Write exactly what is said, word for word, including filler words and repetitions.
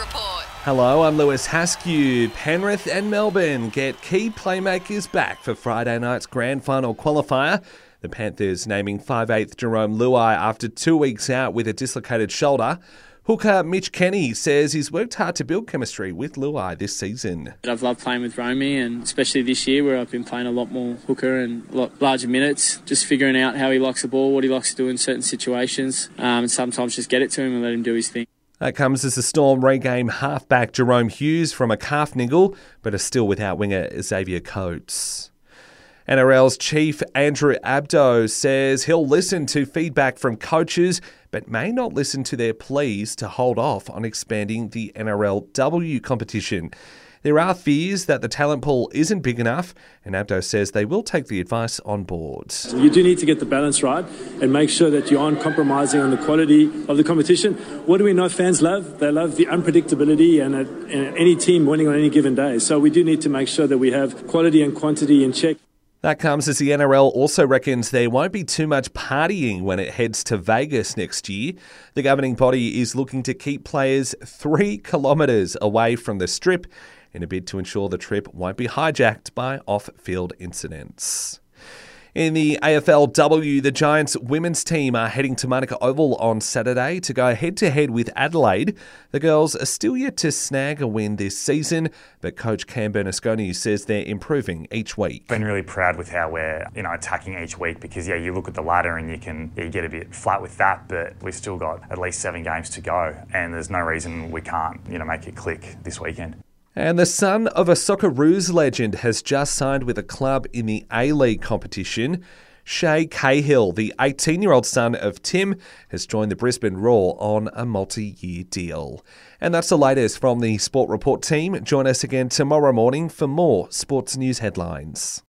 report. Hello, I'm Lewis Haskew. Penrith and Melbourne get key playmakers back for Friday night's grand final qualifier. The Panthers naming five eighth Jarome Luai after two weeks out with a dislocated shoulder. Hooker Mitch Kenny says he's worked hard to build chemistry with Luai this season. I've loved playing with Romy, and especially this year where I've been playing a lot more hooker and a lot larger minutes, just figuring out how he likes the ball, what he likes to do in certain situations, um, and sometimes just get it to him and let him do his thing. That comes as the Storm regain halfback Jahrome Hughes from a calf niggle, but are still without winger Xavier Coates. N R L's chief Andrew Abdo says he'll listen to feedback from coaches but may not listen to their pleas to hold off on expanding the N R L W competition. There are fears that the talent pool isn't big enough, and Abdo says they will take the advice on board. You do need to get the balance right and make sure that you aren't compromising on the quality of the competition. What do we know fans love? They love the unpredictability and, and any team winning on any given day. So we do need to make sure that we have quality and quantity in check. That comes as the N R L also reckons there won't be too much partying when it heads to Vegas next year. The governing body is looking to keep players three kilometres away from the strip in a bid to ensure the trip won't be hijacked by off-field incidents. In the A F L W, the Giants women's team are heading to Manuka Oval on Saturday to go head-to-head with Adelaide. The girls are still yet to snag a win this season, but coach Cam Bernasconi says they're improving each week. Been really proud with how we're, you know, attacking each week because, yeah, you look at the ladder and you can yeah, you get a bit flat with that, but we've still got at least seven games to go, and there's no reason we can't, you know, make it click this weekend. And the son of a Socceroos legend has just signed with a club in the A League competition. Shay Cahill, the eighteen-year-old son of Tim, has joined the Brisbane Roar on a multi-year deal. And that's the latest from the Sport Report team. Join us again tomorrow morning for more sports news headlines.